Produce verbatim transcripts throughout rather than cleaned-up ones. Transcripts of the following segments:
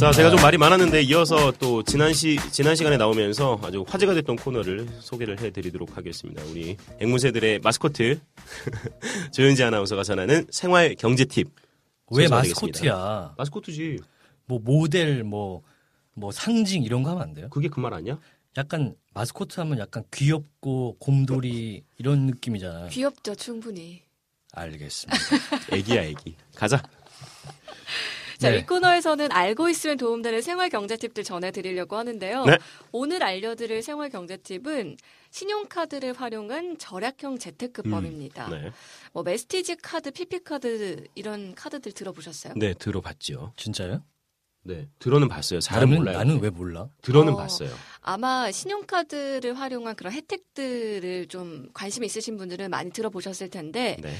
자, 제가 좀 말이 많았는데 이어서 또 지난 시 지난 시간에 나오면서 아주 화제가 됐던 코너를 소개를 해드리도록 하겠습니다. 우리 앵무새들의 마스코트 조현지 아나운서가 전하는 생활 경제 팁. 왜 마스코트야? 마스코트지. 뭐 모델 뭐 뭐 상징 이런 거 하면 안 돼요? 그게 그 말 아니야? 약간 마스코트 하면 약간 귀엽고 곰돌이 이런 느낌이잖아. 귀엽죠, 충분히. 알겠습니다. 애기야 애기. 가자. 자, 네. 이 코너에서는 알고 있으면 도움되는 생활경제 팁들 전해드리려고 하는데요. 네? 오늘 알려드릴 생활경제 팁은 신용카드를 활용한 절약형 재테크법입니다. 음, 네. 뭐 매스티지카드, 피피카드 이런 카드들 들어보셨어요? 네, 들어봤죠. 진짜요? 네, 들어는 봤어요. 잘은 나는, 몰라요. 나는 왜 몰라? 들어는 어, 봤어요. 아마 신용카드를 활용한 그런 혜택들을 좀 관심 있으신 분들은 많이 들어보셨을 텐데 네.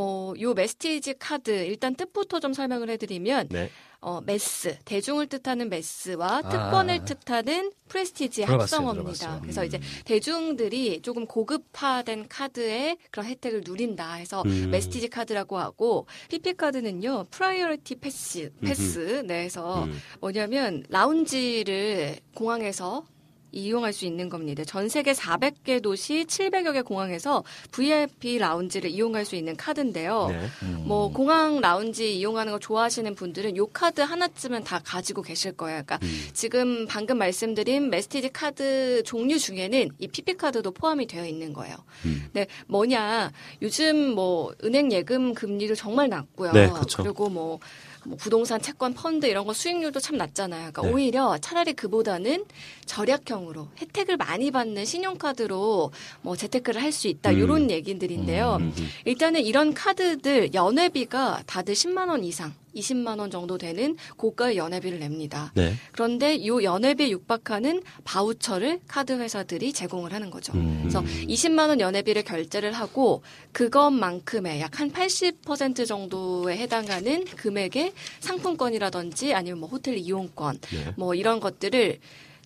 어, 요 매스티지 카드 일단 뜻부터 좀 설명을 해드리면 네. 어, 매스, 대중을 뜻하는 매스와 아~ 특권을 뜻하는 프레스티지 합성어입니다. 그래서 음. 이제 대중들이 조금 고급화된 카드의 그런 혜택을 누린다 해서 음. 매스티지 카드라고 하고 피피 카드는요 프라이어리티 패스, 패스 내에서 음. 뭐냐면 라운지를 공항에서 이용할 수 있는 겁니다. 전 세계 사백 개 도시 칠백여 개 공항에서 브이아이피 라운지를 이용할 수 있는 카드인데요. 네. 음. 뭐 공항 라운지 이용하는 거 좋아하시는 분들은 요 카드 하나쯤은 다 가지고 계실 거예요. 그러니까 음. 지금 방금 말씀드린 메스티지 카드 종류 중에는 이 피피 카드도 포함이 되어 있는 거예요. 음. 네, 뭐냐? 요즘 뭐 은행 예금 금리도 정말 낮고요. 네, 그렇죠. 그리고 뭐 뭐 부동산, 채권, 펀드 이런 거 수익률도 참 낮잖아요. 그러니까 네. 오히려 차라리 그보다는 절약형으로 혜택을 많이 받는 신용카드로 뭐 재테크를 할 수 있다. 음. 이런 얘기들인데요. 음. 일단은 이런 카드들 연회비가 다들 십만 원 이상, 이십만 원 정도 되는 고가의 연회비를 냅니다. 네. 그런데 이 연회비에 육박하는 바우처를 카드 회사들이 제공을 하는 거죠. 음. 그래서 이십만 원 연회비를 결제를 하고 그것만큼의 약 한 팔십 퍼센트 정도에 해당하는 금액의 상품권이라든지 아니면 뭐 호텔 이용권 네. 뭐 이런 것들을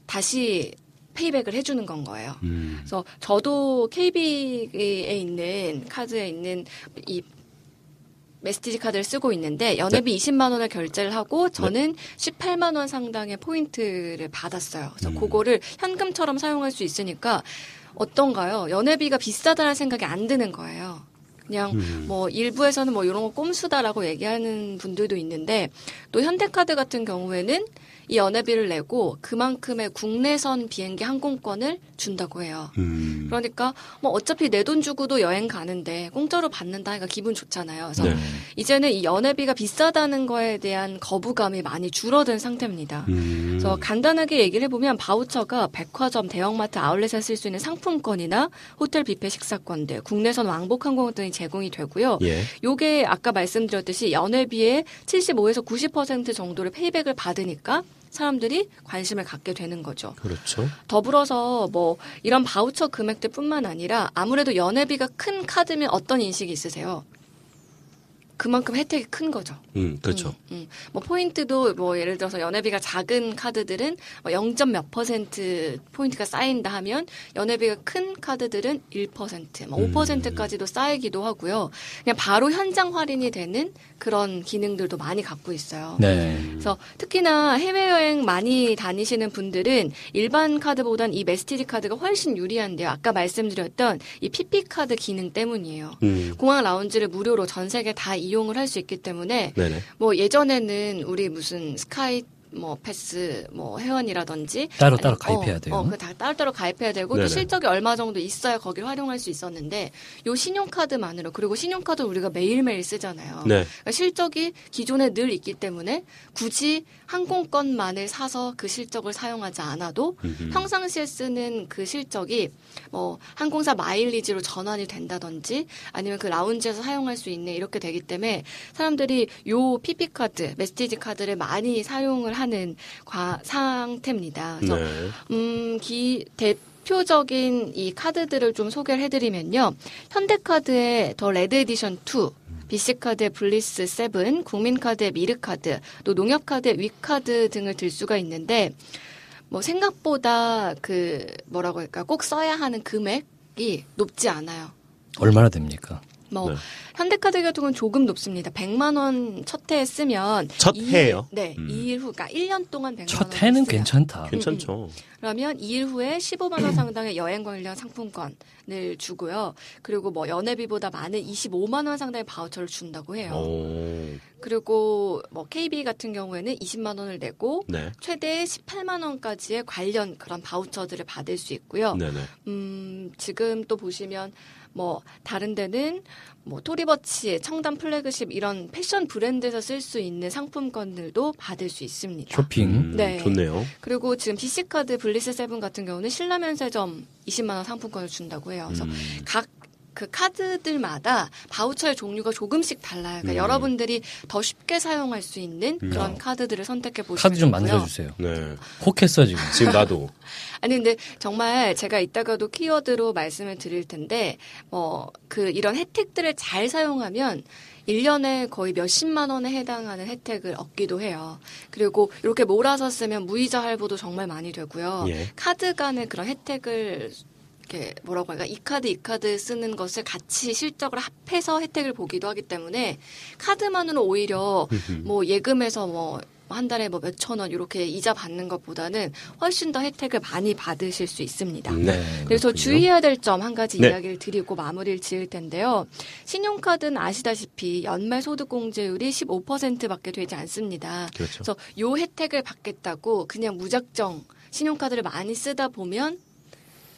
다시 페이백을 해주는 건 거예요. 음. 그래서 저도 케이비에 있는 카드에 있는 이 메스티지 카드를 쓰고 있는데 연회비 네. 이십만 원을 결제를 하고 저는 네. 십팔만 원 상당의 포인트를 받았어요. 그래서 음. 그거를 현금처럼 사용할 수 있으니까 어떤가요? 연회비가 비싸다는 생각이 안 드는 거예요. 그냥 음. 뭐 일부에서는 뭐 이런 거 꼼수다라고 얘기하는 분들도 있는데 또 현대카드 같은 경우에는 이 연회비를 내고 그만큼의 국내선 비행기 항공권을 준다고 해요. 음. 그러니까 뭐 어차피 내 돈 주고도 여행 가는데 공짜로 받는다 하니까 기분 좋잖아요. 그래서 네. 이제는 이 연회비가 비싸다는 거에 대한 거부감이 많이 줄어든 상태입니다. 음. 그래서 간단하게 얘기를 해보면 바우처가 백화점, 대형마트, 아울렛에 쓸 수 있는 상품권이나 호텔 뷔페 식사권들, 국내선 왕복 항공 등이 제공이 되고요. 예. 요게 아까 말씀드렸듯이 연회비의 칠십오에서 구십 퍼센트 정도를 페이백을 받으니까 사람들이 관심을 갖게 되는 거죠. 그렇죠. 더불어서 뭐 이런 바우처 금액들뿐만 아니라 아무래도 연회비가 큰 카드면 어떤 인식이 있으세요? 그만큼 혜택이 큰 거죠. 음, 그렇죠. 음, 음. 뭐 포인트도 뭐 예를 들어서 연회비가 작은 카드들은 영 점 몇 퍼센트 포인트가 쌓인다 하면 연회비가 큰 카드들은 일 퍼센트, 뭐 오 퍼센트까지도 쌓이기도 하고요. 그냥 바로 현장 할인이 되는 그런 기능들도 많이 갖고 있어요. 네. 그래서 특히나 해외여행 많이 다니시는 분들은 일반 카드보단 이 메스티지 카드가 훨씬 유리한데요. 아까 말씀드렸던 이 피피 카드 기능 때문이에요. 음. 공항 라운지를 무료로 전 세계 다 이용을 할 수 있기 때문에 네네. 뭐 예전에는 우리 무슨 스카이 뭐 패스, 뭐 회원이라든지 따로 아니, 따로 가입해야 어, 돼요. 어, 그 다 따로 따로 가입해야 되고 네네. 또 실적이 얼마 정도 있어야 거기를 활용할 수 있었는데 요 신용카드만으로 그리고 신용카드 우리가 매일매일 쓰잖아요. 네. 그러니까 실적이 기존에 늘 있기 때문에 굳이 항공권만을 사서 그 실적을 사용하지 않아도 음흠. 평상시에 쓰는 그 실적이 뭐 항공사 마일리지로 전환이 된다든지 아니면 그 라운지에서 사용할 수 있는 이렇게 되기 때문에 사람들이 요 피피 카드, 매스티지 카드를 많이 사용을 하는 과, 상태입니다. 그래서 네. 음, 기, 대표적인 이 카드들을 좀 소개를 해드리면요. 현대카드의 더 레드 에디션 투, 비씨카드의 블리스 칠, 국민카드의 미르카드, 또 농협카드의 위카드 등을 들 수가 있는데 뭐 생각보다 그 뭐라고 할까 꼭 써야 하는 금액이 높지 않아요. 얼마나 됩니까? 뭐 네. 현대카드 같은 건 조금 높습니다. 백만 원 첫 해에 쓰면 첫 해요? 네. 음. 이일 후 그러니까 일 년 동안 백만 원 첫 해는 쓰면. 괜찮다. 괜찮죠. 음, 음. 그러면 이일 후에 십오만 원 상당의 여행 관련 상품권을 주고요. 그리고 뭐 연회비보다 많은 이십오만 원 상당의 바우처를 준다고 해요. 오. 그리고 뭐 케이비 같은 경우에는 이십만 원을 내고 네. 최대 십팔만 원까지의 관련 그런 바우처들을 받을 수 있고요. 네네. 음, 지금 또 보시면 뭐 다른 데는 뭐 토리버치, 청담 플래그십 이런 패션 브랜드에서 쓸 수 있는 상품권들도 받을 수 있습니다. 쇼핑. 네. 좋네요. 그리고 지금 비씨카드 블리스 칠 같은 경우는 신라 면세점 이십만 원 상품권을 준다고 해요. 그래서 음. 각 그 카드들마다 바우처의 종류가 조금씩 달라요. 그러니까 네. 여러분들이 더 쉽게 사용할 수 있는 그런 네. 카드들을 선택해 보시면 카드 좀 만들어 주세요. 네. 혹했어 지금. 지금 나도. 아니 근데 정말 제가 이따가도 키워드로 말씀을 드릴 텐데 뭐 그 이런 혜택들을 잘 사용하면 일 년에 거의 몇십만 원에 해당하는 혜택을 얻기도 해요. 그리고 이렇게 몰아서 쓰면 무이자 할부도 정말 많이 되고요. 예. 카드 간의 그런 혜택을 이렇게 뭐라고 할까 이 카드 이 카드 쓰는 것을 같이 실적을 합해서 혜택을 보기도 하기 때문에 카드만으로 오히려 뭐 예금에서 뭐 한 달에 뭐 몇천 원 이렇게 이자 받는 것보다는 훨씬 더 혜택을 많이 받으실 수 있습니다. 네, 그래서 주의해야 될 점 한 가지 네. 이야기를 드리고 마무리를 지을 텐데요. 신용카드는 아시다시피 연말 소득공제율이 십오 퍼센트밖에 되지 않습니다. 그렇죠. 그래서 요 혜택을 받겠다고 그냥 무작정 신용카드를 많이 쓰다 보면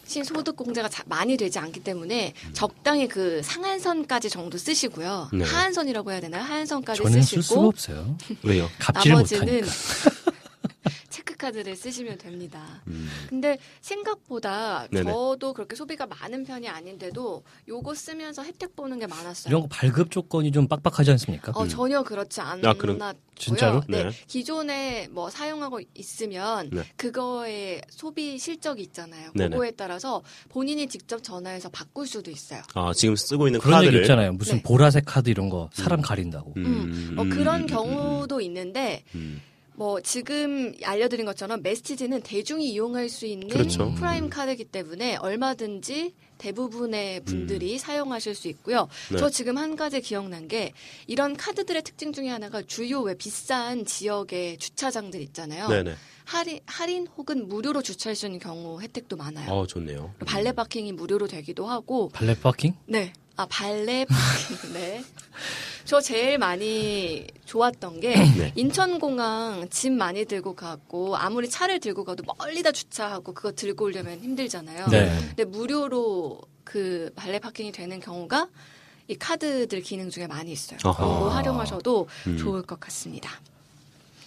소득공제가 많이 되지 않기 때문에 적당히 그 상한선까지 정도 쓰시고요. 네. 하한선이라고 해야 되나요? 하한선까지 쓰시고. 저는 쓸 수가 없어요. 왜요? 갚지를 못하니까. 체크카드를 쓰시면 됩니다. 음. 근데 생각보다 네네. 저도 그렇게 소비가 많은 편이 아닌데도 요거 쓰면서 혜택 보는 게 많았어요. 이런 거 발급 조건이 좀 빡빡하지 않습니까? 어, 음. 전혀 그렇지 않았고요. 아, 그럼, 진짜로? 네. 네. 기존에 뭐 사용하고 있으면 네. 그거의 소비 실적이 있잖아요. 네네. 그거에 따라서 본인이 직접 전화해서 바꿀 수도 있어요. 아, 지금 쓰고 있는 그런 카드를. 그런 얘기 있잖아요. 무슨 네. 보라색 카드 이런 거 사람 음. 가린다고. 음. 음. 뭐 그런 경우도 있는데 음. 뭐 지금 알려드린 것처럼 메스티지는 대중이 이용할 수 있는 그렇죠. 프라임 카드이기 때문에 얼마든지 대부분의 분들이 음. 사용하실 수 있고요. 네. 저 지금 한 가지 기억난 게 이런 카드들의 특징 중에 하나가 주요 왜 비싼 지역의 주차장들 있잖아요. 네네. 할인, 할인 혹은 무료로 주차할 수 있는 경우 혜택도 많아요. 어, 좋네요. 발레 파킹이 무료로 되기도 하고. 발레 파킹? 네. 아, 발레 파킹. 네. 저 제일 많이 좋았던 게 네. 인천공항 짐 많이 들고 가고 아무리 차를 들고 가도 멀리다 주차하고 그거 들고 오려면 힘들잖아요. 네. 근데 무료로 그 발레 파킹이 되는 경우가 이 카드들 기능 중에 많이 있어요. 그거 활용하셔도 음. 좋을 것 같습니다.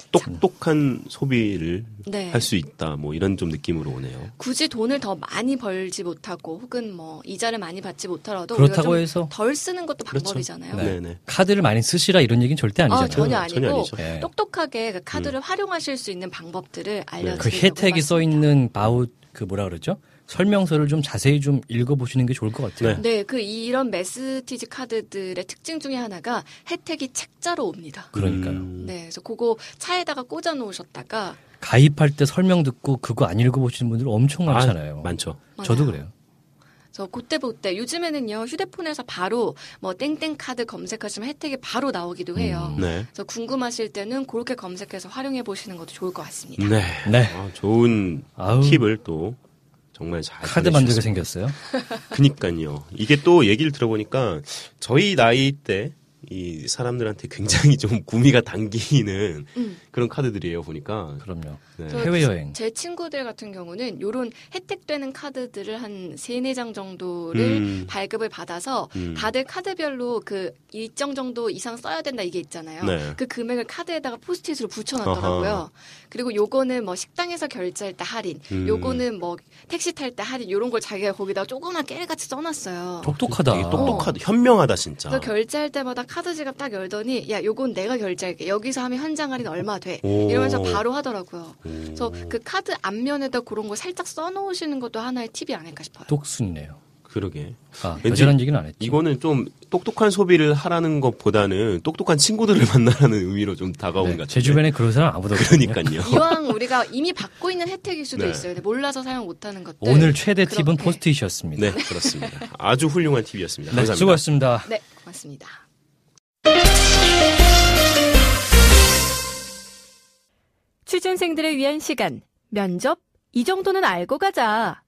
똑똑한 소비를 네. 할 수 있다. 뭐 이런 좀 느낌으로 오네요. 굳이 돈을 더 많이 벌지 못하고 혹은 뭐 이자를 많이 받지 못하더라도 그렇다고 우리가 좀 해서 덜 쓰는 것도 방법이잖아요. 그렇죠. 네. 네. 카드를 많이 쓰시라 이런 얘기는 절대 아니잖아요. 아, 전혀 아니고 전혀 네. 똑똑하게 그 카드를 음. 활용하실 수 있는 방법들을 알려드리려고 그 혜택이 써 있는 바우 그 뭐라 그러죠? 설명서를 좀 자세히 좀 읽어보시는 게 좋을 것 같아요. 네, 네, 그 이런 메스티지 카드들의 특징 중에 하나가 혜택이 책자로 옵니다. 그러니까요. 음. 네, 그래서 그거 차에다가 꽂아 놓으셨다가 가입할 때 설명 듣고 그거 안 읽어보시는 분들 엄청 많잖아요. 아, 많죠. 맞아요. 저도 그래요. 그래서 그때 그때 요즘에는요 휴대폰에서 바로 뭐 땡땡 카드 검색하시면 혜택이 바로 나오기도 해요. 음, 네. 그래서 궁금하실 때는 그렇게 검색해서 활용해 보시는 것도 좋을 것 같습니다. 네, 네. 아, 좋은 아우. 팁을 또. 정말 잘 카드 만들게 생겼어요. 그니까요. 이게 또 얘기를 들어보니까 저희 나이 때 이 사람들한테 굉장히 좀 구미가 당기는 음. 그런 카드들이에요 보니까. 그럼요. 네. 해외 여행. 제 친구들 같은 경우는 이런 혜택되는 카드들을 한 세네 장 정도를 음. 발급을 받아서 음. 다들 카드별로 그 일정 정도 이상 써야 된다 이게 있잖아요. 네. 그 금액을 카드에다가 포스트잇으로 붙여놨더라고요. 아하. 그리고 요거는 뭐 식당에서 결제할 때 할인, 음. 요거는 뭐 택시 탈 때 할인 이런 걸 자기가 거기다 조그만 깨알같이 써놨어요. 똑똑하다. 되게 똑똑하다. 어. 현명하다 진짜. 그래서 결제할 때마다 카드 지갑 딱 열더니 야 요건 내가 결제할게. 여기서 하면 현장 할인 얼마 돼. 이러면서 바로 하더라고요. 음. 그래서 그 카드 앞면에다 그런 거 살짝 써놓으시는 것도 하나의 팁이 아닐까 싶어요. 똑순이네요. 그러게. 아, 여전한 얘기는 안 했죠. 이거는 좀 똑똑한 소비를 하라는 것보다는 똑똑한 친구들을 만나라는 의미로 좀 다가온 네, 것 같아요. 제 주변에 그런 사람 아무도 없거든요. 그러니까요. 이왕 우리가 이미 받고 있는 혜택일 수도 네. 있어요. 몰라서 사용 못하는 것들. 오늘 최대 그렇게. 팁은 포스트잇이었습니다. 네, 그렇습니다. 아주 훌륭한 팁이었습니다. 네, 감사합니다. 수고하셨습니다. 네, 고맙습니다. 취준생들을 위한 시간, 면접, 이 정도는 알고 가자.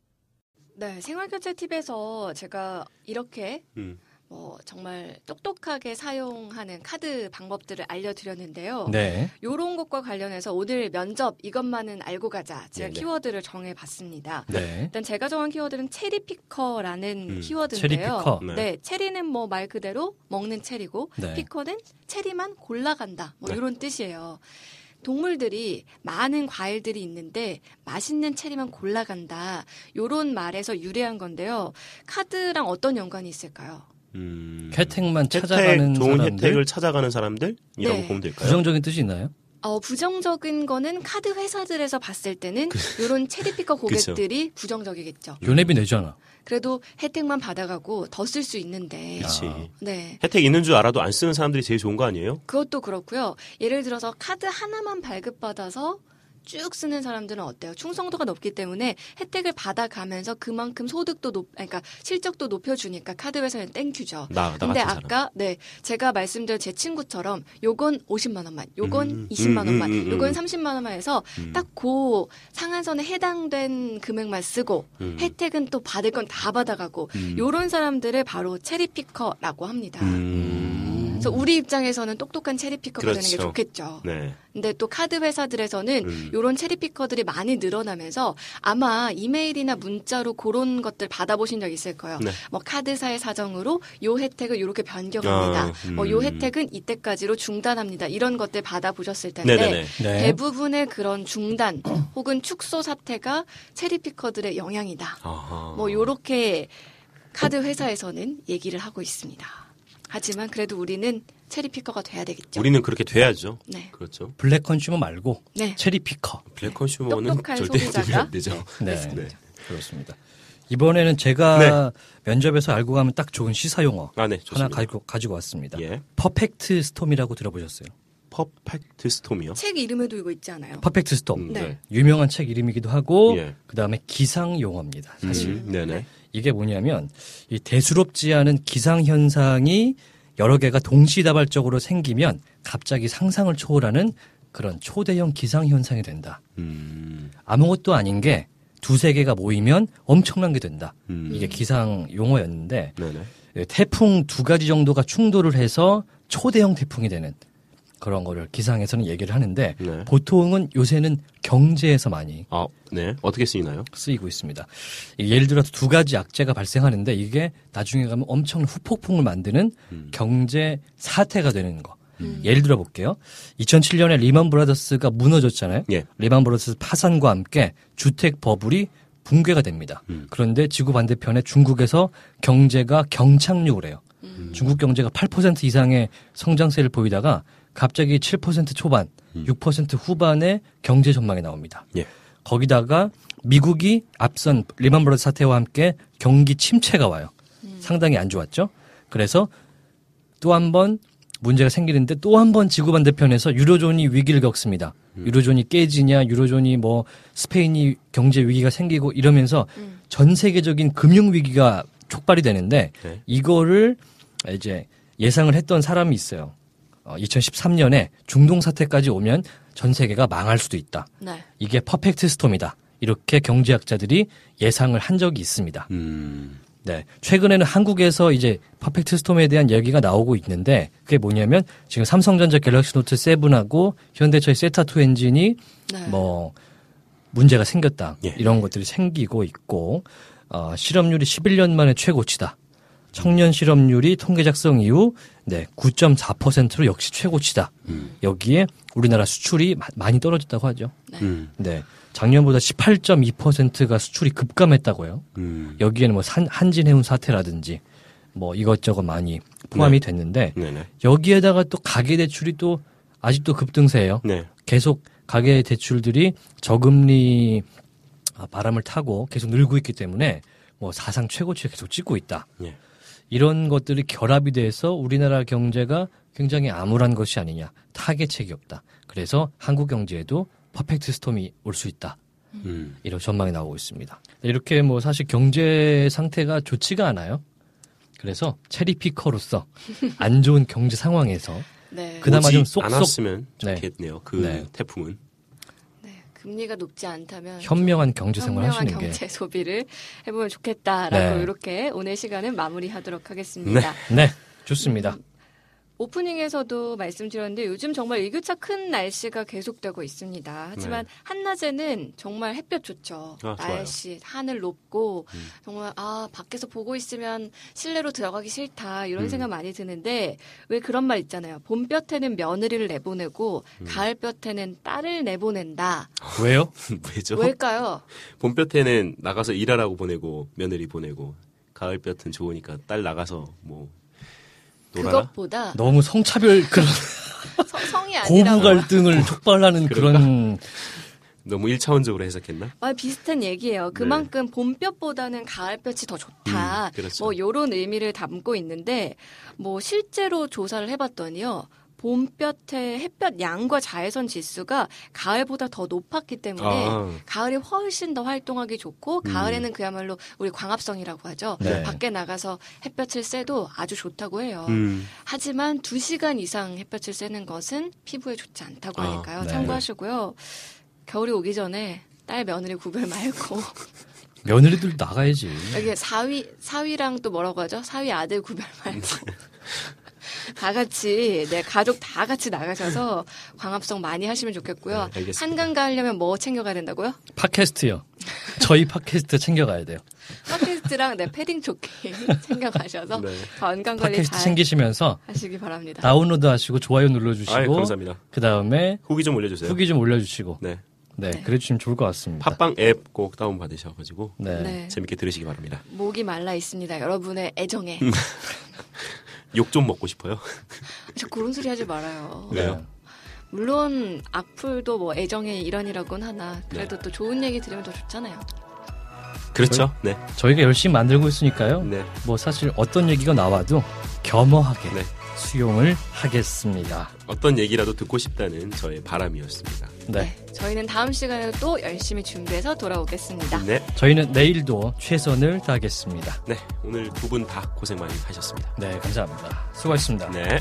네, 생활결제 팁에서 제가 이렇게 음. 뭐 정말 똑똑하게 사용하는 카드 방법들을 알려드렸는데요. 네. 요런 것과 관련해서 오늘 면접 이것만은 알고 가자. 제가 네네. 키워드를 정해봤습니다. 네. 일단 제가 정한 키워드는 체리피커라는 음. 키워드인데요. 체리피커. 네. 네, 체리는 뭐 말 그대로 먹는 체리고 네. 피커는 체리만 골라간다. 뭐 네. 이런 뜻이에요. 동물들이 많은 과일들이 있는데 맛있는 체리만 골라간다. 요런 말에서 유래한 건데요. 카드랑 어떤 연관이 있을까요? 음... 혜택만 찾아가는 혜택, 좋은 사람들? 혜택을 찾아가는 사람들? 이라고 네. 보면 될까요? 부정적인 뜻이 있나요? 어, 부정적인 거는 카드 회사들에서 봤을 때는 요런 체리피커 고객들이 부정적이겠죠. 요네비 내잖아. 그래도 혜택만 받아가고 더 쓸 수 있는데. 그치. 네. 혜택 있는 줄 알아도 안 쓰는 사람들이 제일 좋은 거 아니에요? 그것도 그렇고요. 예를 들어서 카드 하나만 발급받아서 쭉 쓰는 사람들은 어때요? 충성도가 높기 때문에 혜택을 받아가면서 그만큼 소득도 높, 그러니까 실적도 높여주니까 카드 회사는 땡큐죠. 나, 나 근데 같은 아까 사람. 네 제가 말씀드린 제 친구처럼 요건 오십만 원만, 요건 음, 이십만 원만, 음, 음, 요건 삼십만 원만 해서 음. 딱 그 상한선에 해당된 금액만 쓰고 음. 혜택은 또 받을 건 다 받아가고 음. 요런 사람들을 바로 체리피커라고 합니다. 음. 그래서 우리 입장에서는 똑똑한 체리피커가 그렇죠. 되는 게 좋겠죠. 네. 근데 또 카드 회사들에서는 음. 이런 체리피커들이 많이 늘어나면서 아마 이메일이나 문자로 그런 것들 받아보신 적 있을 거예요. 네. 뭐 카드사의 사정으로 요 혜택을 이렇게 변경합니다. 아, 음. 뭐 요 혜택은 이때까지로 중단합니다. 이런 것들 받아보셨을 텐데 네네네. 네. 대부분의 그런 중단 어. 혹은 축소 사태가 체리피커들의 영향이다. 아하. 뭐 요렇게 카드 회사에서는 얘기를 하고 있습니다. 하지만 그래도 우리는 체리피커가 돼야 되겠죠. 우리는 그렇게 돼야죠. 네. 그렇죠. 블랙 컨슈머 말고 네. 체리피커. 블랙 컨슈머는 네. 절대 소비자가 안 되죠. 네. 네. 네. 그렇습니다. 이번에는 제가 네. 면접에서 알고 가면 딱 좋은 시사 용어 아, 네. 하나 가지고, 가지고 왔습니다. 예. 퍼펙트스톰이라고 들어보셨어요? 퍼펙트스톰이요? 책 이름에도 이거 있지 않아요? 퍼펙트스톰. 음, 네. 네. 유명한 책 이름이기도 하고 예. 그다음에 기상 용어입니다. 사실. 음, 네네. 네. 이게 뭐냐면 이 대수롭지 않은 기상 현상이 여러 개가 동시다발적으로 생기면 갑자기 상상을 초월하는 그런 초대형 기상 현상이 된다. 음. 아무것도 아닌 게 두세 개가 모이면 엄청난 게 된다. 음. 이게 기상 용어였는데 네네. 태풍 두 가지 정도가 충돌을 해서 초대형 태풍이 되는 그런 거를 기상에서는 얘기를 하는데 네. 보통은 요새는 경제에서 많이 아, 네. 어떻게 쓰이나요? 쓰이고 있습니다. 예를 들어서 두 가지 악재가 발생하는데 이게 나중에 가면 엄청난 후폭풍을 만드는 음. 경제 사태가 되는 거. 음. 예를 들어 볼게요. 이천칠 년에 리먼 브라더스가 무너졌잖아요. 예. 리먼 브라더스 파산과 함께 주택 버블이 붕괴가 됩니다. 음. 그런데 지구 반대편에 중국에서 경제가 경착륙을 해요. 음. 중국 경제가 팔 퍼센트 이상의 성장세를 보이다가 갑자기 칠 퍼센트 초반, 음. 육 퍼센트 후반의 경제 전망이 나옵니다. 예. 거기다가 미국이 앞선 리먼 브라더스 사태와 함께 경기 침체가 와요. 음. 상당히 안 좋았죠. 그래서 또 한 번 문제가 생기는데 또 한 번 지구 반대편에서 유로존이 위기를 겪습니다. 음. 유로존이 깨지냐, 유로존이 뭐 스페인이 경제 위기가 생기고 이러면서 음. 전 세계적인 금융 위기가 촉발이 되는데 네. 이거를 이제 예상을 했던 사람이 있어요. 이천십삼 년에 중동 사태까지 오면 전 세계가 망할 수도 있다. 네. 이게 퍼펙트 스톰이다. 이렇게 경제학자들이 예상을 한 적이 있습니다. 음. 네. 최근에는 한국에서 이제 퍼펙트스톰에 대한 얘기가 나오고 있는데 그게 뭐냐면 지금 삼성전자 갤럭시 노트 칠하고 현대차의 세타 투 엔진이 네. 뭐 문제가 생겼다. 예. 이런 것들이 생기고 있고 어, 실업률이 십일 년 만에 최고치다. 청년 실업률이 통계 작성 이후 네, 구 점 사 퍼센트로 역시 최고치다. 음. 여기에 우리나라 수출이 마, 많이 떨어졌다고 하죠. 네. 음. 네. 작년보다 십팔 점 이 퍼센트가 수출이 급감했다고요. 음. 여기에는 뭐 산, 한진해운 사태라든지 뭐 이것저것 많이 포함이 네. 됐는데 네네. 여기에다가 또 가계 대출이 또 아직도 급등세예요. 네. 계속 가계 대출들이 저금리 바람을 타고 계속 늘고 있기 때문에 뭐 사상 최고치를 계속 찍고 있다. 네. 이런 것들이 결합이 돼서 우리나라 경제가 굉장히 암울한 것이 아니냐. 타개책이 없다. 그래서 한국 경제에도 퍼펙트 스톰이 올 수 있다. 음. 이런 전망이 나오고 있습니다. 이렇게 뭐 사실 경제 상태가 좋지가 않아요. 그래서 체리피커로서 안 좋은 경제 상황에서 네. 그나마 좀 쏙쏙. 안 왔으면 좋겠네요. 네. 그 네. 태풍은. 금리가 높지 않다면 현명한 경제 생활 하시는 게 현명한 경제 소비를 해보면 좋겠다라고 네. 이렇게 오늘 시간은 마무리하도록 하겠습니다. 네, 네. 좋습니다. 음, 오프닝에서도 말씀드렸는데 요즘 정말 일교차 큰 날씨가 계속되고 있습니다. 하지만 네. 한낮에는 정말 햇볕 좋죠. 아, 날씨, 좋아요. 하늘 높고 음. 정말 아 밖에서 보고 있으면 실내로 들어가기 싫다 이런 음. 생각 많이 드는데 왜 그런 말 있잖아요. 봄볕에는 며느리를 내보내고 음. 가을볕에는 딸을 내보낸다. 왜요? 왜죠? 왜일까요? 봄볕에는 나가서 일하라고 보내고 며느리 보내고 가을볕은 좋으니까 딸 나가서 뭐 놀아라? 그것보다 너무 성차별 그런 성, 성이 아니라 고부 갈등을 촉발하는 그런 너무 일 차원적으로 해석했나? 아, 비슷한 얘기예요. 그만큼 네. 봄볕보다는 가을볕이 더 좋다. 음, 그렇죠. 뭐 이런 의미를 담고 있는데 뭐 실제로 조사를 해봤더니요. 봄볕의 햇볕 양과 자외선 지수가 가을보다 더 높았기 때문에 아. 가을이 훨씬 더 활동하기 좋고 음. 가을에는 그야말로 우리 광합성이라고 하죠. 네. 밖에 나가서 햇볕을 쐬도 아주 좋다고 해요. 음. 하지만 두 시간 이상 햇볕을 쐬는 것은 피부에 좋지 않다고 아. 하니까요. 네. 참고하시고요. 겨울이 오기 전에 딸 며느리 구별 말고 며느리들 나가야지. 이게 사위, 사위랑 또 뭐라고 하죠? 사위 아들 구별 말고 다 같이 네 가족 다 같이 나가셔서 광합성 많이 하시면 좋겠고요. 네, 한강 가려면 뭐 챙겨가야 된다고요? 팟캐스트요. 저희 팟캐스트 챙겨가야 돼요. 팟캐스트랑 네 패딩 조끼 챙겨가셔서 네. 건강 관리 팟캐스트 잘 챙기시면서 하시기 바랍니다. 다운로드하시고 좋아요 눌러주시고 아유, 감사합니다. 그 다음에 후기 좀 올려주세요. 후기 좀 올려주시고 네. 네, 네. 그래주시면 좋을 것 같습니다. 팟빵 앱 꼭 다운받으셔가지고 네. 네. 재밌게 들으시기 바랍니다. 목이 말라 있습니다. 여러분의 애정에. 욕 좀 먹고 싶어요. 저 그런 소리 하지 말아요. 왜요? 물론 악플도 뭐 애정의 일환이라곤 하나 그래도 네. 또 좋은 얘기 들으면 더 좋잖아요. 그렇죠. 저희, 네. 저희가 열심히 만들고 있으니까요. 네. 뭐 사실 어떤 얘기가 나와도 겸허하게 네. 수용을 하겠습니다. 어떤 얘기라도 듣고 싶다는 저의 바람이었습니다. 네. 네. 저희는 다음 시간에도 또 열심히 준비해서 돌아오겠습니다. 네. 저희는 내일도 최선을 다하겠습니다. 네. 오늘 두 분 다 고생 많이 하셨습니다. 네. 감사합니다. 수고하셨습니다. 네.